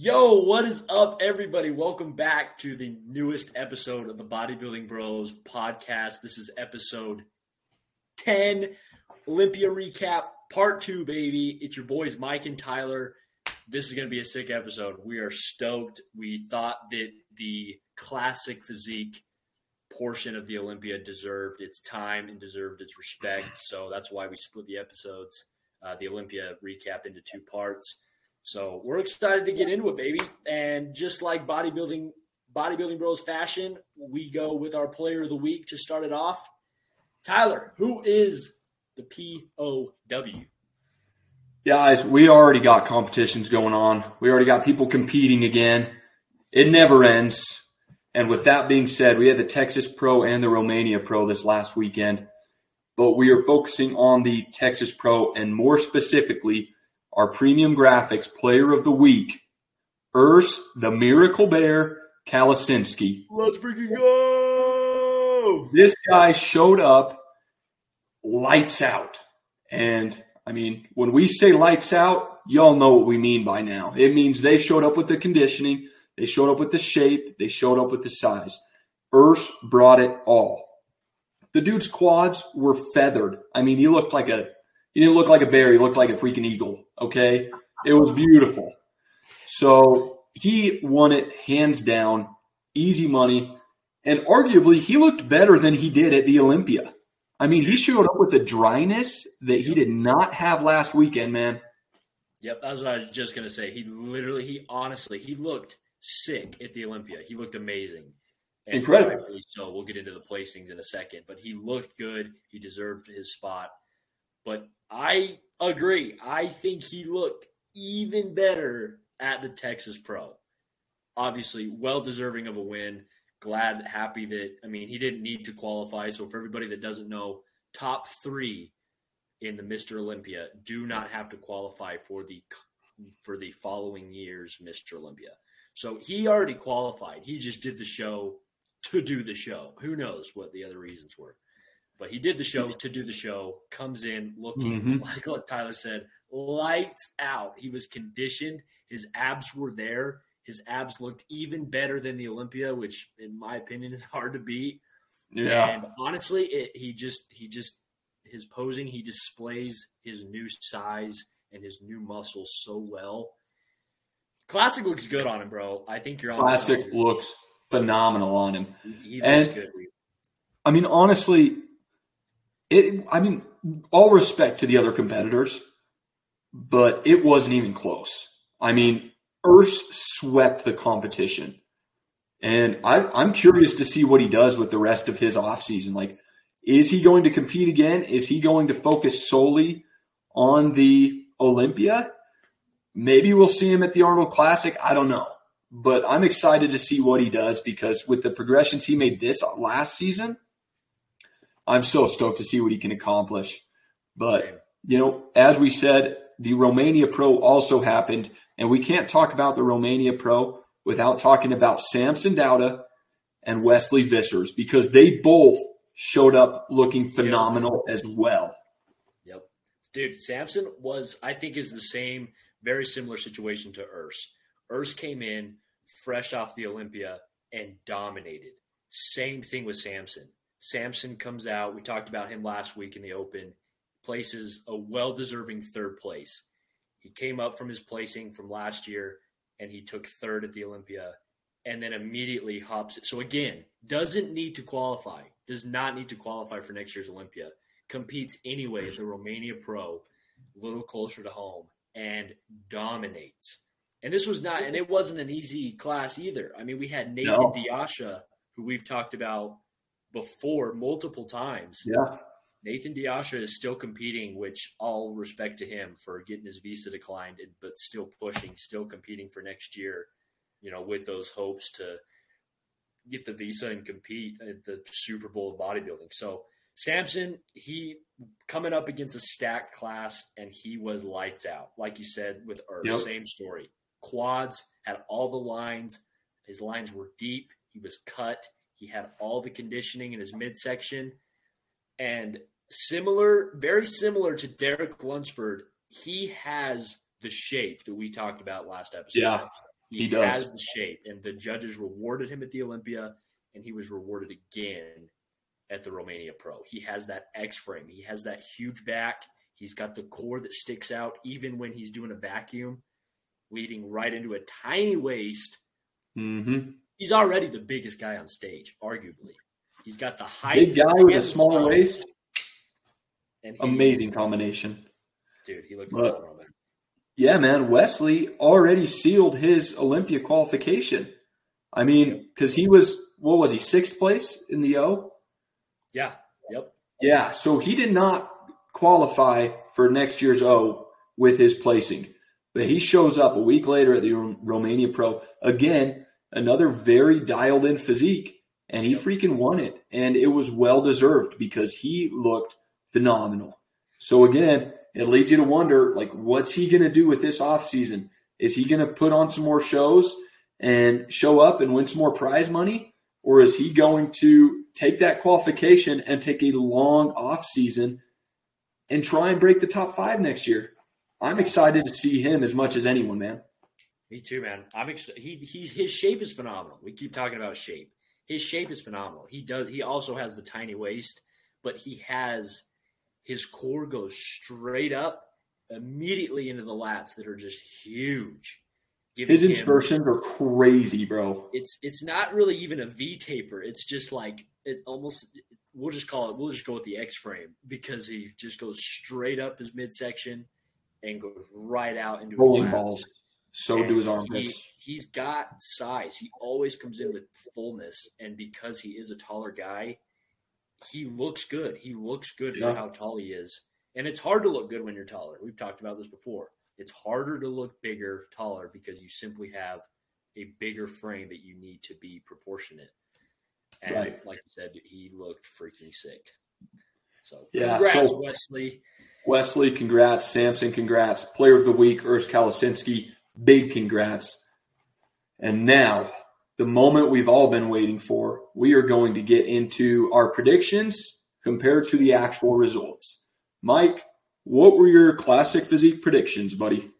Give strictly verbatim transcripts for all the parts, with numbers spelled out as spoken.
Yo, what is up, everybody? Welcome back to the newest episode of the Bodybuilding Bros podcast. This is episode ten, Olympia recap, part two, baby. It's your boys, Mike and Tyler. This is going to be a sick episode. We are stoked. We thought that the classic physique portion of the Olympia deserved its time and deserved its respect. So that's why we split the episodes, uh, the Olympia recap, into two parts. So we're excited to get into it, baby. And just like bodybuilding, bodybuilding bros fashion, we go with our player of the week to start it off. Tyler, who is the P O W? Guys, we already got competitions going on. We already got people competing again. It never ends. And with that being said, we had the Texas Pro and the Romania Pro this last weekend. But we are focusing on the Texas Pro, and more specifically, our premium graphics player of the week, Urs the Miracle Bear Kalisinski. Let's freaking go! This guy showed up lights out. And, I mean, when we say lights out, y'all know what we mean by now. It means they showed up with the conditioning. They showed up with the shape. They showed up with the size. Urs brought it all. The dude's quads were feathered. I mean, he looked like a He didn't look like a bear. He looked like a freaking eagle, okay? It was beautiful. So he won it hands down, easy money, and arguably he looked better than he did at the Olympia. I mean, he showed up with a dryness that he did not have last weekend, man. Yep, that's what I was just going to say. He literally, he honestly, he looked sick at the Olympia. He looked amazing. And incredible. So we'll get into the placings in a second, but he looked good. He deserved his spot. But I agree. I think he looked even better at the Texas Pro. Obviously, well-deserving of a win. Glad, happy that, I mean, he didn't need to qualify. So for everybody that doesn't know, top three in the Mister Olympia do not have to qualify for the for the following year's Mister Olympia. So he already qualified. He just did the show to do the show. Who knows what the other reasons were. But he did the show to do the show, comes in looking, mm-hmm. like, like Tyler said, lights out. He was conditioned. His abs were there. His abs looked even better than the Olympia, which, in my opinion, is hard to beat. Yeah. And honestly, it, he just he just his posing, he displays his new size and his new muscles so well. Classic looks good on him, bro. I think you're on. Classic looks phenomenal on him. He, he looks and, good. I mean, honestly. It, I mean, all respect to the other competitors, but it wasn't even close. I mean, Urs swept the competition. And I, I'm curious to see what he does with the rest of his offseason. Like, is he going to compete again? Is he going to focus solely on the Olympia? Maybe we'll see him at the Arnold Classic. I don't know. But I'm excited to see what he does because with the progressions he made this last season, I'm so stoked to see what he can accomplish. But, you know, as we said, the Romania Pro also happened, and we can't talk about the Romania Pro without talking about Samson Dauda and Wesley Vissers because they both showed up looking phenomenal yep. as well. Yep. Dude, Samson was, I think, is the same, very similar situation to Urs. Urs came in fresh off the Olympia and dominated. Same thing with Samson. Samson comes out. We talked about him last week in the open. Places a well-deserving third place. He came up from his placing from last year, and he took third at the Olympia, and then immediately hops. So, again, doesn't need to qualify. Does not need to qualify for next year's Olympia. Competes anyway at the Romania Pro, a little closer to home, and dominates. And this was not – and it wasn't an easy class either. I mean, we had Nathan no. De Asha, who we've talked about before multiple times. Yeah. Nathan De Asha is still competing, which all respect to him for getting his visa declined, but still pushing, still competing for next year, you know, with those hopes to get the visa and compete at the Super Bowl of bodybuilding. So Samson, he coming up against a stacked class and he was lights out. Like you said with Urs, yep. same story. Quads had all the lines. His lines were deep. He was cut. He had all the conditioning in his midsection. And similar, very similar to Derek Lunsford, he has the shape that we talked about last episode. Yeah. He, he does. has the shape, and the judges rewarded him at the Olympia, and he was rewarded again at the Romania Pro. He has that X-frame. He has that huge back. He's got the core that sticks out even when he's doing a vacuum, leading right into a tiny waist. Mm-hmm. He's already the biggest guy on stage, arguably. He's got the height. Big guy with a small waist. And he, amazing combination. Dude, he looked phenomenal, man. Yeah, man. Wesley already sealed his Olympia qualification. I mean, because he was, what was he, sixth place in the O? Yeah. Yep. Yeah. So he did not qualify for next year's O with his placing. But he shows up a week later at the Romania Pro. Again, another very dialed-in physique, and he freaking won it. And it was well-deserved because he looked phenomenal. So, again, it leads you to wonder, like, what's he going to do with this offseason? Is he going to put on some more shows and show up and win some more prize money? Or is he going to take that qualification and take a long offseason and try and break the top five next year? I'm excited to see him as much as anyone, man. Me too, man. I'm ex- he he's his shape is phenomenal. We keep talking about shape. His shape is phenomenal. He does he also has the tiny waist, but he has his core goes straight up immediately into the lats that are just huge. His insertions are crazy, bro. It's it's not really even a V taper. It's just like it almost we'll just call it we'll just go with the X frame because he just goes straight up his midsection and goes right out into his rolling balls. So and do his armpits. He, he's got size. He always comes in with fullness, and because he is a taller guy, he looks good. He looks good yeah. for how tall he is, and it's hard to look good when you're taller. We've talked about this before. It's harder to look bigger, taller, because you simply have a bigger frame that you need to be proportionate. And right. like you said, he looked freaking sick. So yeah, congrats, so, Wesley. Wesley, congrats. Samson, congrats. Player of the Week, Urs Kalisinski. Big congrats. And now, the moment we've all been waiting for, we are going to get into our predictions compared to the actual results. Mike, what were your classic physique predictions, buddy?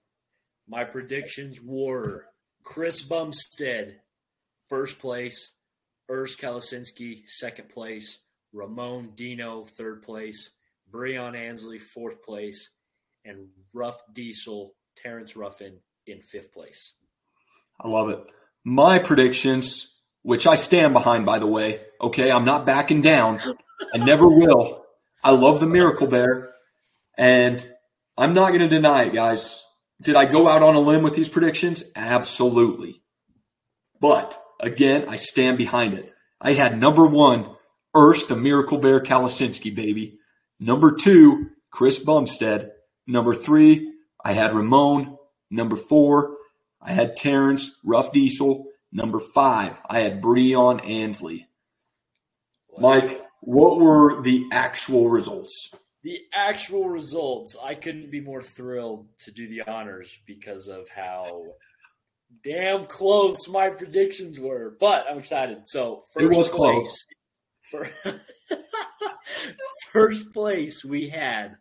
My predictions were Chris Bumstead, first place, Urs Kalisinski, second place, Ramon Dino, third place, Breon Ansley, fourth place, and Rough Diesel, Terrence Ruffin, in fifth place. I love it. My predictions, which I stand behind, by the way. Okay, I'm not backing down. I never will. I love the Miracle Bear, and I'm not going to deny it, guys. Did I go out on a limb with these predictions? Absolutely. But, again, I stand behind it. I had number one, Urs the Miracle Bear Kalisinski, baby. Number two, Chris Bumstead. Number three, I had Ramon. Number four, I had Terrence, Rough Diesel. Number five, I had Breon Ansley. Mike, what were the actual results? The actual results, I couldn't be more thrilled to do the honors because of how damn close my predictions were. But I'm excited. So first it was place, close. For, first place, we had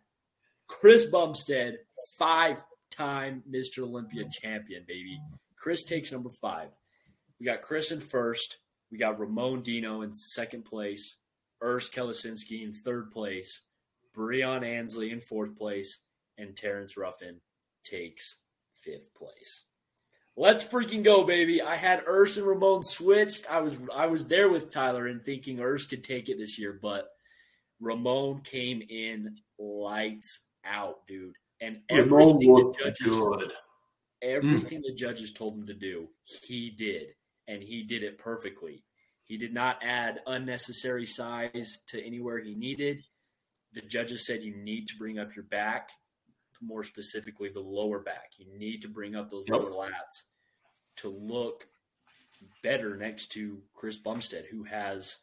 Chris Bumstead, five time Mister Olympia champion, baby. Chris takes number five. We got Chris in first. We got Ramon Dino in second place. Urs Kalisinski in third place. Breon Ansley in fourth place. And Terrence Ruffin takes fifth place. Let's freaking go, baby. I had Urs and Ramon switched. I was I was there with Tyler and thinking Urs could take it this year, but Ramon came in lights out, dude. And everything the judges good. everything mm. the judges told him to do, he did. And he did it perfectly. He did not add unnecessary size to anywhere he needed. The judges said you need to bring up your back, more specifically the lower back. You need to bring up those yep. lower lats to look better next to Chris Bumstead, who has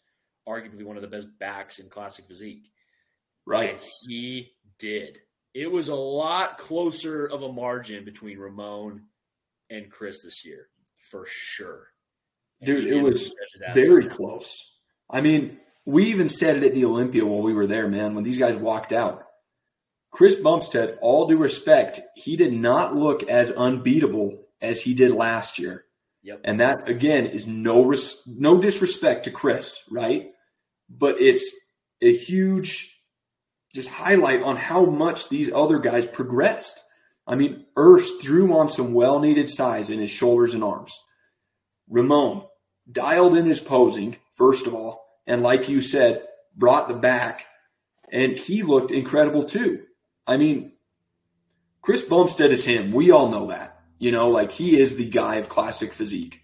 arguably one of the best backs in classic physique. Right. And he did. It was a lot closer of a margin between Ramon and Chris this year, for sure. And Dude, it was very close. I mean, we even said it at the Olympia while we were there, man, when these guys walked out. Chris Bumstead, all due respect, he did not look as unbeatable as he did last year. Yep. And that, again, is no res- no disrespect to Chris, right? But it's a huge just highlight on how much these other guys progressed. I mean, Urs drew on some well-needed size in his shoulders and arms. Ramon dialed in his posing, first of all, and like you said, brought the back, and he looked incredible too. I mean, Chris Bumstead is him. We all know that. You know, like he is the guy of classic physique.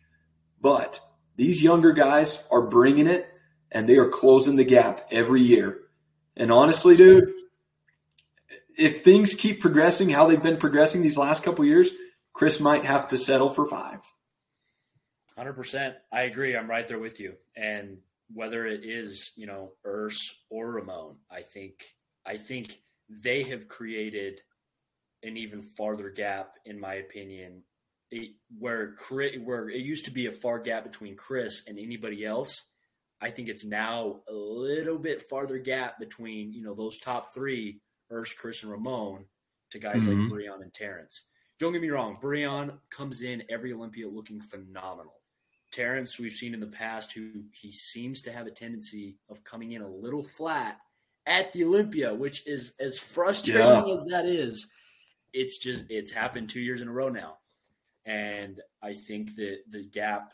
But these younger guys are bringing it, and they are closing the gap every year. And honestly, dude, if things keep progressing how they've been progressing these last couple of years, Chris might have to settle for five. one hundred percent. I agree. I'm right there with you. And whether it is, you know, Urs or Ramon, I think I think they have created an even farther gap, in my opinion, it, where where it used to be a far gap between Chris and anybody else. I think it's now a little bit farther gap between, you know, those top three, Urs, Chris, and Ramon, to guys mm-hmm. like Breon and Terrence. Don't get me wrong. Breon comes in every Olympia looking phenomenal. Terrence, we've seen in the past, who he seems to have a tendency of coming in a little flat at the Olympia, which is as frustrating yeah. as that is. It's just, it's happened two years in a row now. And I think that the gap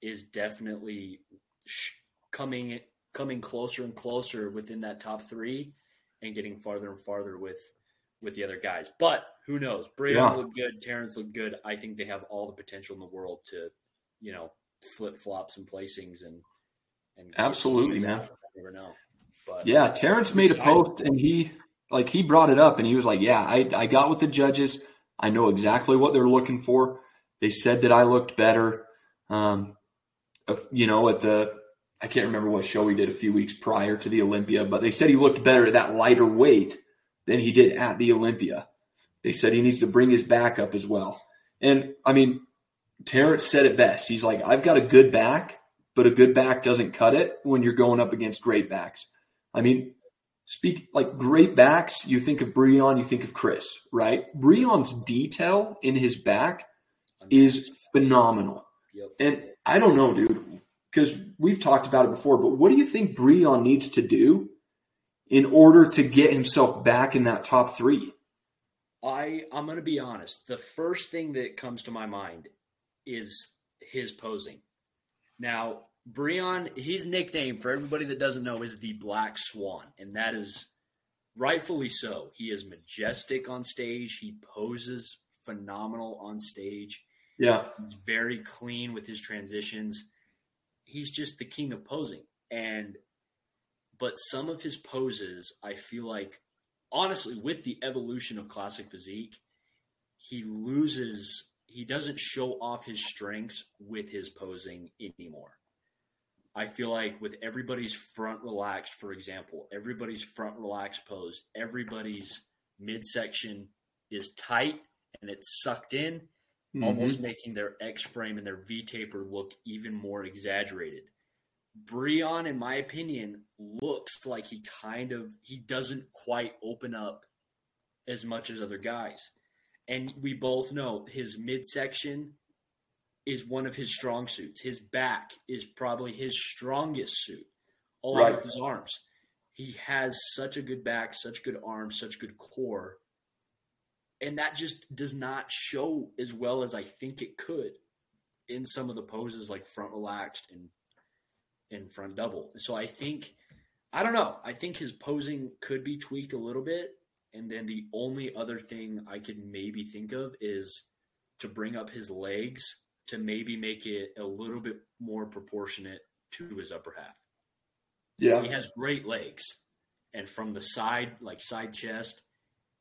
is definitely coming, coming closer and closer within that top three and getting farther and farther with, with the other guys. But who knows? Breon yeah. looked good. Terrence looked good. I think they have all the potential in the world to, you know, flip flops and placings and, and absolutely, man. I never know. But yeah. Terrence made a post and he, like he brought it up and he was like, yeah, I, I got with the judges. I know exactly what they're looking for. They said that I looked better. Um, you know, at the, I can't remember what show he did a few weeks prior to the Olympia, but they said he looked better at that lighter weight than he did at the Olympia. They said he needs to bring his back up as well. And I mean, Terrence said it best. He's like, I've got a good back, but a good back doesn't cut it when you're going up against great backs. I mean, speak like great backs, you think of Breon, you think of Chris, right? Breon's detail in his back is phenomenal. Yep. And I don't know, dude, because we've talked about it before, but what do you think Breon needs to do in order to get himself back in that top three? I, I'm going to be honest. The first thing that comes to my mind is his posing. Now, Breon, his nickname, for everybody that doesn't know, is the Black Swan, and that is rightfully so. He is majestic on stage. He poses phenomenal on stage. Yeah. He's very clean with his transitions. He's just the king of posing. And but some of his poses, I feel like, honestly, with the evolution of classic physique, he loses – he doesn't show off his strengths with his posing anymore. I feel like with everybody's front relaxed, for example, everybody's front relaxed pose, everybody's midsection is tight and it's sucked in, mm-hmm. almost making their X frame and their V taper look even more exaggerated. Breon, in my opinion, looks like he kind of, he doesn't quite open up as much as other guys. And we both know his midsection is one of his strong suits. His back is probably his strongest suit, along right. with his arms. He has such a good back, such good arms, such good core. And that just does not show as well as I think it could in some of the poses like front relaxed and, and front double. So I think, I don't know, I think his posing could be tweaked a little bit. And then the only other thing I could maybe think of is to bring up his legs to maybe make it a little bit more proportionate to his upper half. Yeah. He has great legs. And from the side, like side chest,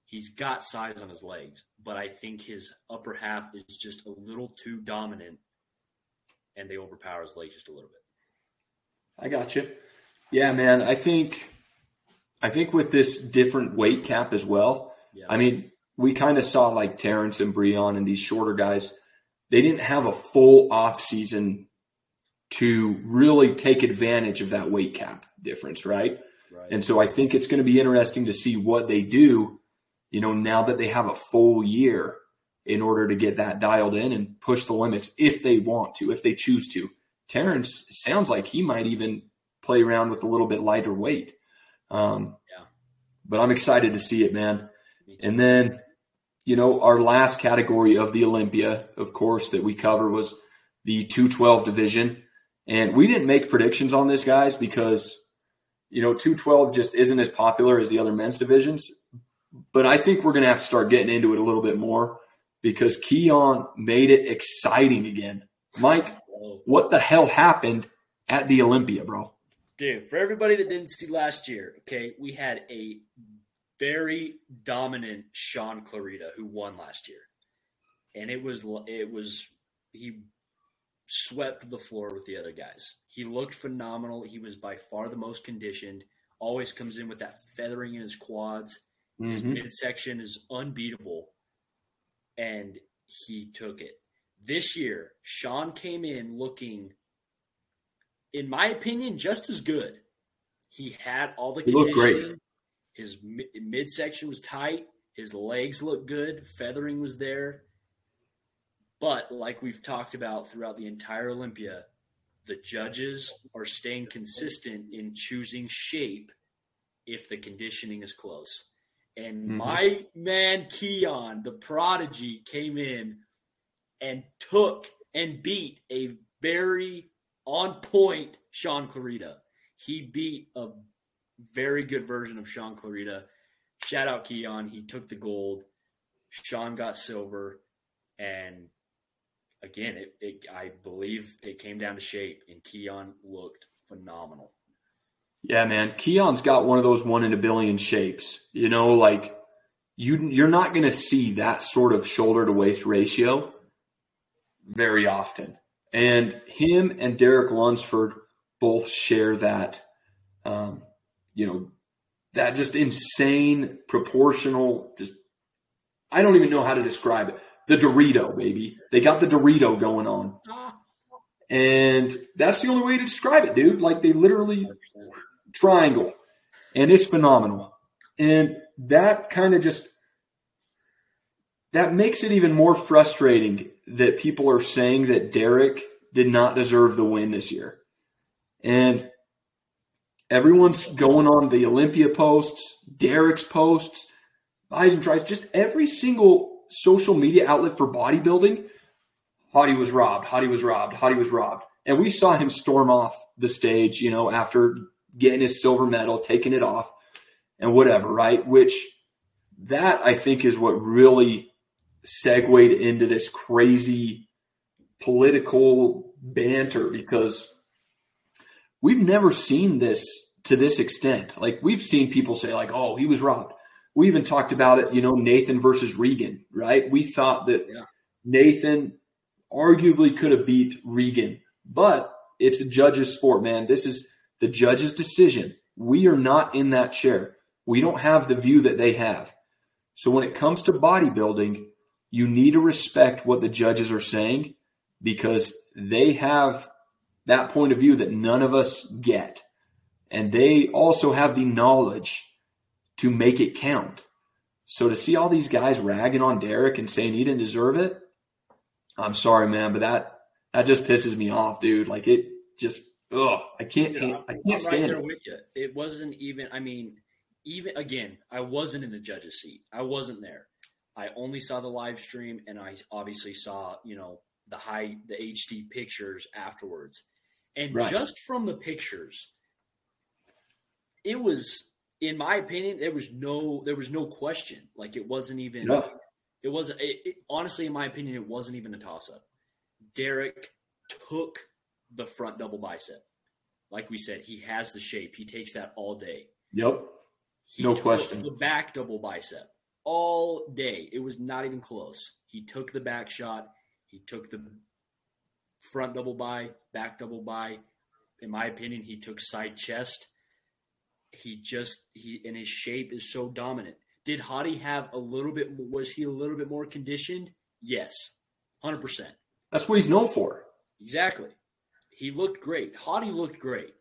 he's got size on his legs. But I think his upper half is just a little too dominant, and they overpower his legs just a little bit. I got you. Yeah, man. I think I think with this different weight cap as well, yeah. I mean, we kind of saw like Terrence and Breon and these shorter guys, they didn't have a full off season to really take advantage of that weight cap difference, right? right? And so I think it's going to be interesting to see what they do, you know, now that they have a full year in order to get that dialed in and push the limits if they want to, if they choose to. Terrence sounds like he might even play around with a little bit lighter weight. Um, yeah. But I'm excited to see it, man. And then, you know, our last category of the Olympia, of course, that we covered was the two twelve division. And we didn't make predictions on this, guys, because, you know, two twelve just isn't as popular as the other men's divisions. But I think we're going to have to start getting into it a little bit more because Keon made it exciting again. Mike, what the hell happened at the Olympia, bro? Dude, for everybody that didn't see last year, okay, we had a very dominant Shaun Clarida who won last year. And it was it was he swept the floor with the other guys. He looked phenomenal. He was by far the most conditioned. Always comes in with that feathering in his quads. Mm-hmm. His midsection is unbeatable. And he took it. This year, Shaun came in looking, in my opinion, just as good. He had all the conditioning. His midsection was tight. His legs looked good. Feathering was there. But like we've talked about throughout the entire Olympia, the judges are staying consistent in choosing shape if the conditioning is close. And mm-hmm. my man Keon, the prodigy, came in and took and beat a very on-point Shaun Clarida. He beat a very good version of Shaun Clarida. Shout out Keon. He took the gold. Shaun got silver. And, again, it, it, I believe it came down to shape, and Keon looked phenomenal. Yeah, man. Keon's got one of those one-in-a-billion shapes. You know, like, you, you're not going to see that sort of shoulder-to-waist ratio very often. And him and Derek Lunsford both share that, um, you know, that just insane proportional, just, I don't even know how to describe it. The Dorito, baby. They got the Dorito going on. And that's the only way to describe it, dude. Like, they literally triangle. And it's phenomenal. And that kind of just, that makes it even more frustrating that people are saying that Derek did not deserve the win this year. And everyone's going on the Olympia posts, Derek's posts, Eisen tries, just every single social media outlet for bodybuilding. Hadi was robbed, Hadi was robbed, Hadi was robbed. And we saw him storm off the stage, you know, after getting his silver medal, taking it off and whatever, right? Which that I think is what really segued into this crazy political banter, because we've never seen this to this extent. Like, we've seen people say like, oh, he was robbed. We even talked about it, you know, Nathan versus Regan, right? We thought that yeah. Nathan arguably could have beat Regan, but it's a judge's sport, man. This is the judge's decision. We are not in that chair. We don't have the view that they have. So when it comes to bodybuilding, you need to respect what the judges are saying, because they have that point of view that none of us get. And they also have the knowledge to make it count. So to see all these guys ragging on Derek and saying he didn't deserve it, I'm sorry, man, but that that just pisses me off, dude. Like, it just, ugh, I can't, you know, I can't I'm stand right there it. With you. It wasn't even, I mean, even again, I wasn't in the judge's seat. I wasn't there. I only saw the live stream, and I obviously saw, you know, the high, the H D pictures afterwards. And right. just from the pictures, it was. In my opinion, there was no, there was no question. Like, it wasn't even, no. it wasn't, it, it, honestly, in my opinion, it wasn't even a toss up. Derek took the front double bicep. Like we said, he has the shape. He takes that all day. Yep. He no took question. The back double bicep all day. It was not even close. He took the back shot. He took the front double by, back double by. In my opinion, he took side chest. He just he and his shape is so dominant. Did Hadi have a little bit? Was he a little bit more conditioned? Yes, one hundred percent. That's what he's known for. Exactly. He looked great. Hadi looked great.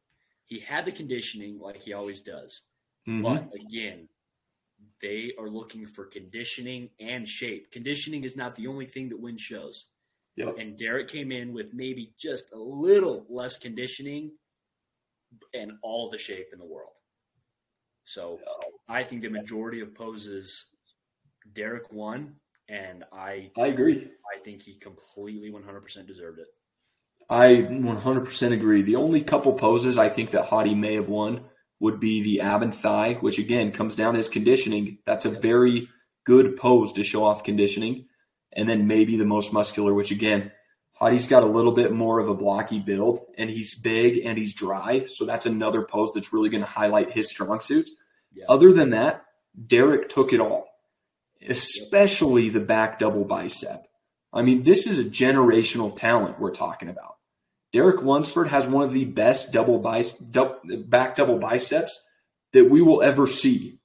He had the conditioning like he always does. Mm-hmm. But again, they are looking for conditioning and shape. Conditioning is not the only thing that wins shows. Yep. And Derek came in with maybe just a little less conditioning and all the shape in the world. So yep. I think the majority of poses Derek won, and I I agree. I think he completely one hundred percent deserved it. I one hundred percent agree. The only couple poses I think that Hadi may have won would be the ab and thigh, which again comes down to his conditioning. That's a very good pose to show off conditioning. And then maybe the most muscular, which again, Hadi's got a little bit more of a blocky build, and he's big and he's dry. So that's another pose that's really going to highlight his strong suit. Yeah. Other than that, Derek took it all, especially the back double bicep. I mean, this is a generational talent we're talking about. Derek Lunsford has one of the best double bice, double, back double biceps that we will ever see.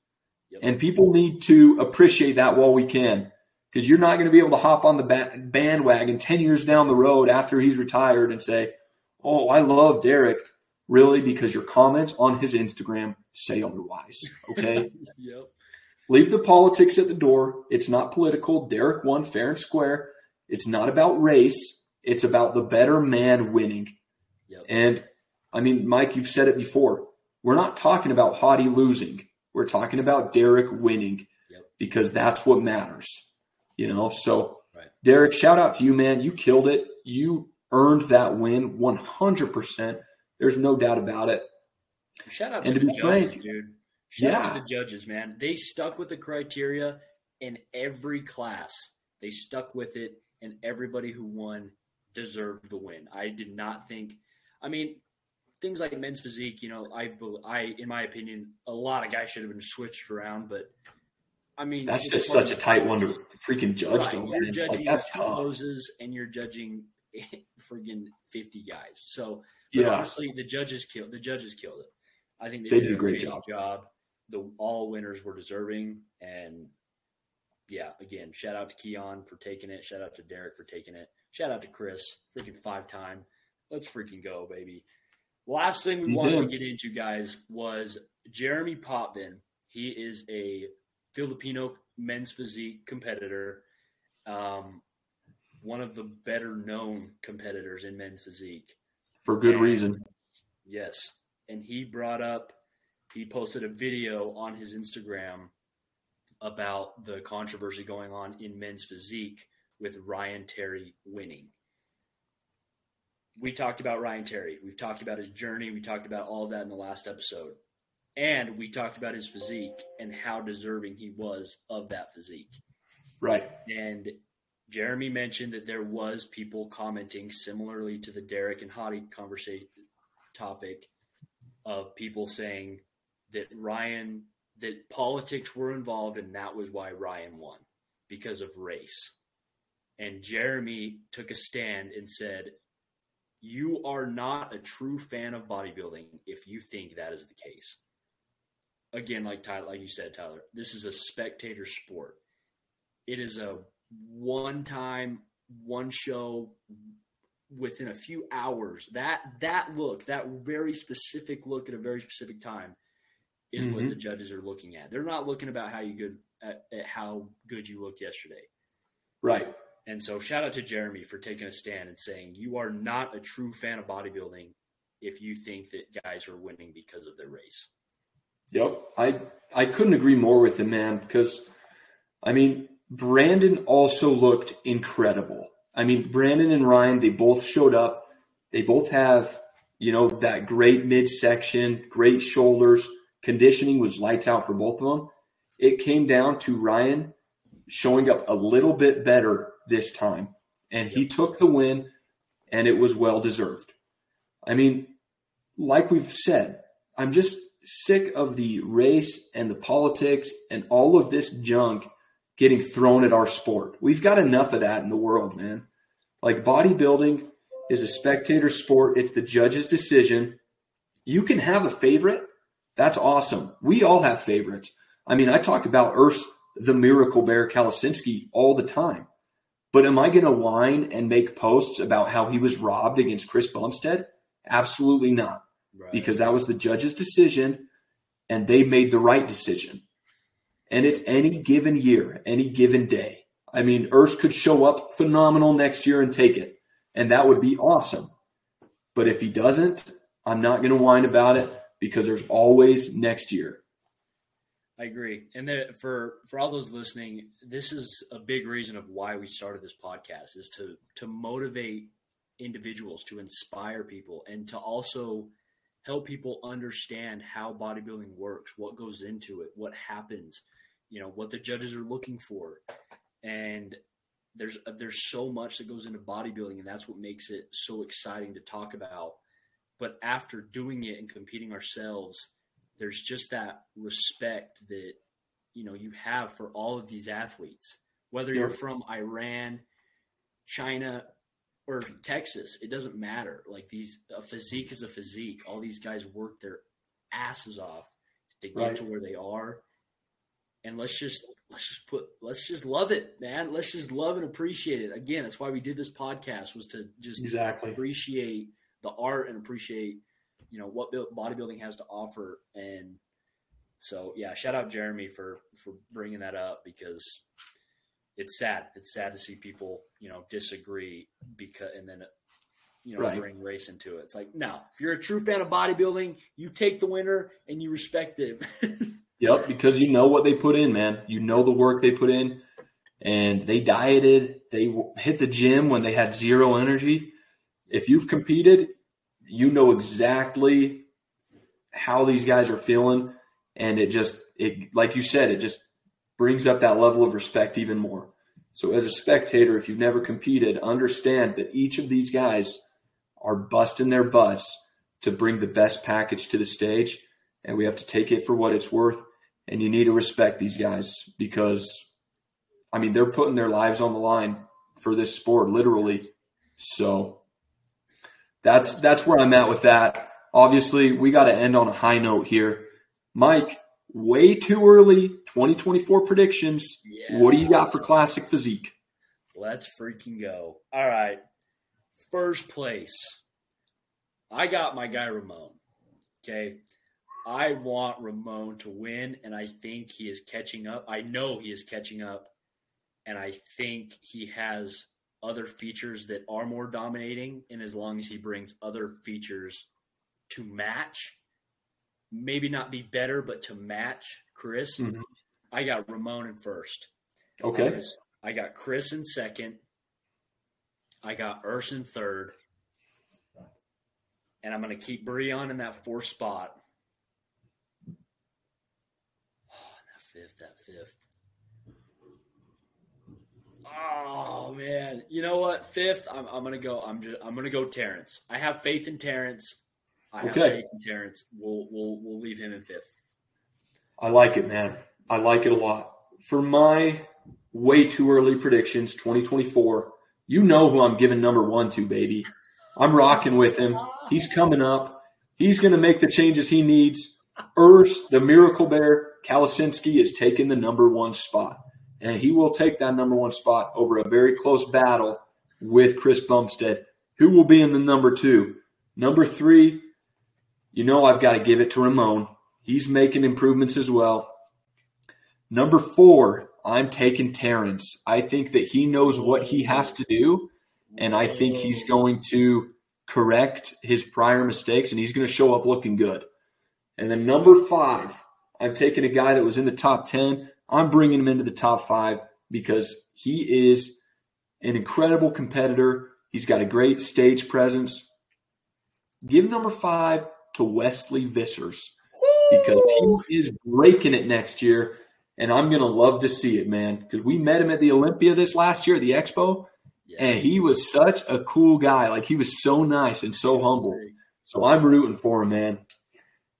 Yep. And people need to appreciate that while we can, because you're not going to be able to hop on the bandwagon ten years down the road after he's retired and say, oh, I love Derek, really, because your comments on his Instagram say otherwise, okay? Yep. Leave the politics at the door. It's not political. Derek won fair and square. It's not about race. It's about the better man winning. Yep. And, I mean, Mike, you've said it before. We're not talking about Hadi losing. We're talking about Derek winning, yep, because that's what matters. You know, so right. Derek, shout out to you, man. You killed it. You earned that win one hundred percent. There's no doubt about it. Shout out and to the judges, frank, dude. Shout yeah. out to the judges, man. They stuck with the criteria in every class. They stuck with it, and everybody who won deserved the win. I did not think – I mean, things like men's physique, you know, I, I in my opinion, a lot of guys should have been switched around, but – I mean, that's just such a tight one to freaking judge, right, though. You're judging like, that's tough. Poses, and you're judging freaking fifty guys. So, but yeah, honestly, the judges killed. The judges killed it. I think they, they did, did a great job. job. The all winners were deserving, and yeah, again, shout out to Keon for taking it. Shout out to Derek for taking it. Shout out to Chris, freaking five time. Let's freaking go, baby. Last thing we you wanted did. to get into, guys, was Jeremy Potvin. He is a Filipino men's physique competitor, um, one of the better known competitors in men's physique. For good and, reason. Yes. And he brought up, he posted a video on his Instagram about the controversy going on in men's physique with Ryan Terry winning. We talked about Ryan Terry. We've talked about his journey. We talked about all of that in the last episode. And we talked about his physique and how deserving he was of that physique. Right. And Jeremy mentioned that there was people commenting similarly to the Derek and Hadi conversation topic of people saying that Ryan, that politics were involved, and that was why Ryan won, because of race. And Jeremy took a stand and said, you are not a true fan of bodybuilding if you think that is the case. Again, like Tyler, like you said, Tyler, this is a spectator sport. It is a one-time, one show within a few hours. That that look, that very specific look at a very specific time, is mm-hmm. what the judges are looking at. They're not looking about how you good at, at how good you looked yesterday, right? And so, shout out to Jeremy for taking a stand and saying you are not a true fan of bodybuilding if you think that guys are winning because of their race. Yep. I, I couldn't agree more with him, man, because, I mean, Brandon also looked incredible. I mean, Brandon and Ryan, they both showed up. They both have, you know, that great midsection, great shoulders. Conditioning was lights out for both of them. It came down to Ryan showing up a little bit better this time, and he took the win, and it was well-deserved. I mean, like we've said, I'm just – sick of the race and the politics and all of this junk getting thrown at our sport. We've got enough of that in the world, man. Like, bodybuilding is a spectator sport. It's the judge's decision. You can have a favorite. That's awesome. We all have favorites. I mean, I talk about Urs, the Miracle Bear Kalisinski, all the time. But am I going to whine and make posts about how he was robbed against Chris Bumstead? Absolutely not. Right. Because that was the judge's decision, and they made the right decision. And it's any given year, any given day. I mean, Urs could show up phenomenal next year and take it, and that would be awesome. But if he doesn't, I'm not going to whine about it because there's always next year. I agree. And then for, for all those listening, this is a big reason of why we started this podcast, is to, to motivate individuals, to inspire people, and to also help people understand how bodybuilding works, what goes into it, what happens, you know, what the judges are looking for. And there's, there's so much that goes into bodybuilding, and that's what makes it so exciting to talk about. But after doing it and competing ourselves, there's just that respect that, you know, you have for all of these athletes, whether you're from Iran, China, or Texas, it doesn't matter. Like, these, a physique is a physique. All these guys work their asses off to get right to where they are. And let's just, let's just put, let's just love it, man. Let's just love and appreciate it. Again, that's why we did this podcast, was to just exactly appreciate the art and appreciate, you know, what bodybuilding has to offer. And so, yeah, shout out Jeremy for, for bringing that up, because it's sad. It's sad to see people, you know, disagree because, and then, you know, right, bring race into it. It's like, no, if you're a true fan of bodybuilding, you take the winner and you respect it. Yep. Because you know what they put in, man, you know, the work they put in, and they dieted, they hit the gym when they had zero energy. If you've competed, you know exactly how these guys are feeling, and it just, it, like you said, it just brings up that level of respect even more. So as a spectator, if you've never competed, understand that each of these guys are busting their butts to bring the best package to the stage, and we have to take it for what it's worth, and you need to respect these guys because, I mean, they're putting their lives on the line for this sport, literally. So That's that's where I'm at with that. Obviously, we got to end on a high note here. Mike, way too early, twenty twenty-four predictions. Yeah. What do you got for Classic Physique? Let's freaking go. All right. First place, I got my guy Ramon. Okay. I want Ramon to win, and I think he is catching up. I know he is catching up, and I think he has – other features that are more dominating, and as long as he brings other features to match, maybe not be better, but to match Chris, mm-hmm. I got Ramon in first. Okay. I, was, I got Chris in second. I got Urs in third. And I'm going to keep Breon in that fourth spot. Oh, that fifth, that fifth. Oh man, you know what? Fifth, I'm I'm gonna go. I'm just I'm gonna go Terrence. I have faith in Terrence. I have okay. faith in Terrence. We'll we'll we'll leave him in fifth. I like it, man. I like it a lot. For my way too early predictions, twenty twenty-four. You know who I'm giving number one to, baby. I'm rocking with him. He's coming up. He's gonna make the changes he needs. Urs, the Miracle Bear, Kalisinski is taking the number one spot. And he will take that number one spot over a very close battle with Chris Bumstead, who will be in the number two. Number three, you know I've got to give it to Ramon. He's making improvements as well. Number four, I'm taking Terrence. I think that he knows what he has to do, and I think he's going to correct his prior mistakes, and he's going to show up looking good. And then number five, I'm taking a guy that was in the top ten. I'm bringing him into the top five because he is an incredible competitor. He's got a great stage presence. Give number five to Wesley Vissers because he is breaking it next year, and I'm going to love to see it, man, because we met him at the Olympia this last year at the Expo, yeah. and he was such a cool guy. Like, he was so nice and so humble. Great. So I'm rooting for him, man.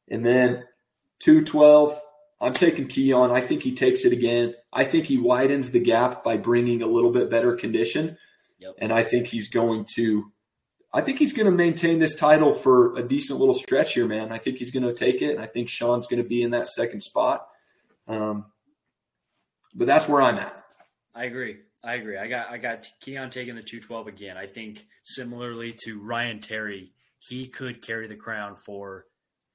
And then two twelve. I'm taking Keon. I think he takes it again. I think he widens the gap by bringing a little bit better condition. Yep. And I think he's going to – I think he's going to maintain this title for a decent little stretch here, man. I think he's going to take it, and I think Shaun's going to be in that second spot. Um, but that's where I'm at. I agree. I agree. I got I got Keon taking the two twelve again. I think similarly to Ryan Terry, he could carry the crown for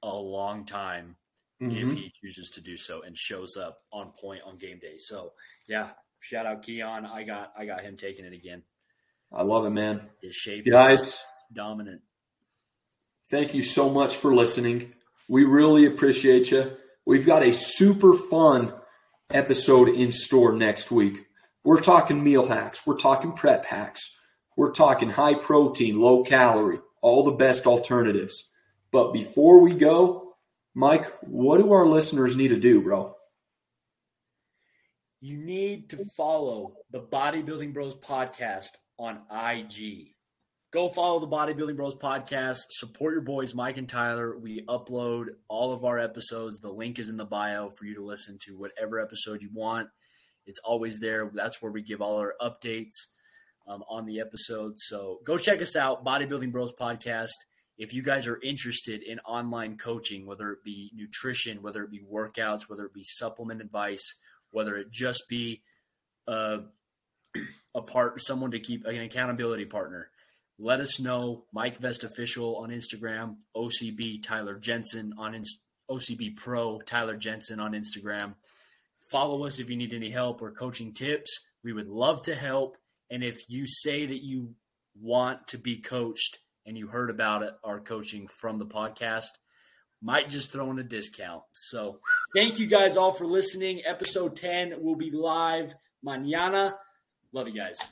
a long time. mm-hmm. if he chooses to do so and shows up on point on game day. So, yeah, shout out Keon. I got I got him taking it again. I love it, man. His shape Guys, is dominant. Thank you so much for listening. We really appreciate you. We've got a super fun episode in store next week. We're talking meal hacks. We're talking prep hacks. We're talking high protein, low calorie, all the best alternatives. But before we go, Mike, what do our listeners need to do, bro? You need to follow the Bodybuilding Bros podcast on I G. Go follow the Bodybuilding Bros podcast. Support your boys, Mike and Tyler. We upload all of our episodes. The link is in the bio for you to listen to whatever episode you want. It's always there. That's where we give all our updates um, on the episodes. So go check us out, Bodybuilding Bros podcast. If you guys are interested in online coaching, whether it be nutrition, whether it be workouts, whether it be supplement advice, whether it just be uh, a part, someone to keep an accountability partner, let us know. Mike Vest Official on Instagram, O C B Tyler Jensen on Inst- O C B Pro Tyler Jensen on Instagram. Follow us if you need any help or coaching tips. We would love to help. And if you say that you want to be coached and you heard about it, our coaching from the podcast, might just throw in a discount. So thank you guys all for listening. Episode ten will be live mañana. Love you guys.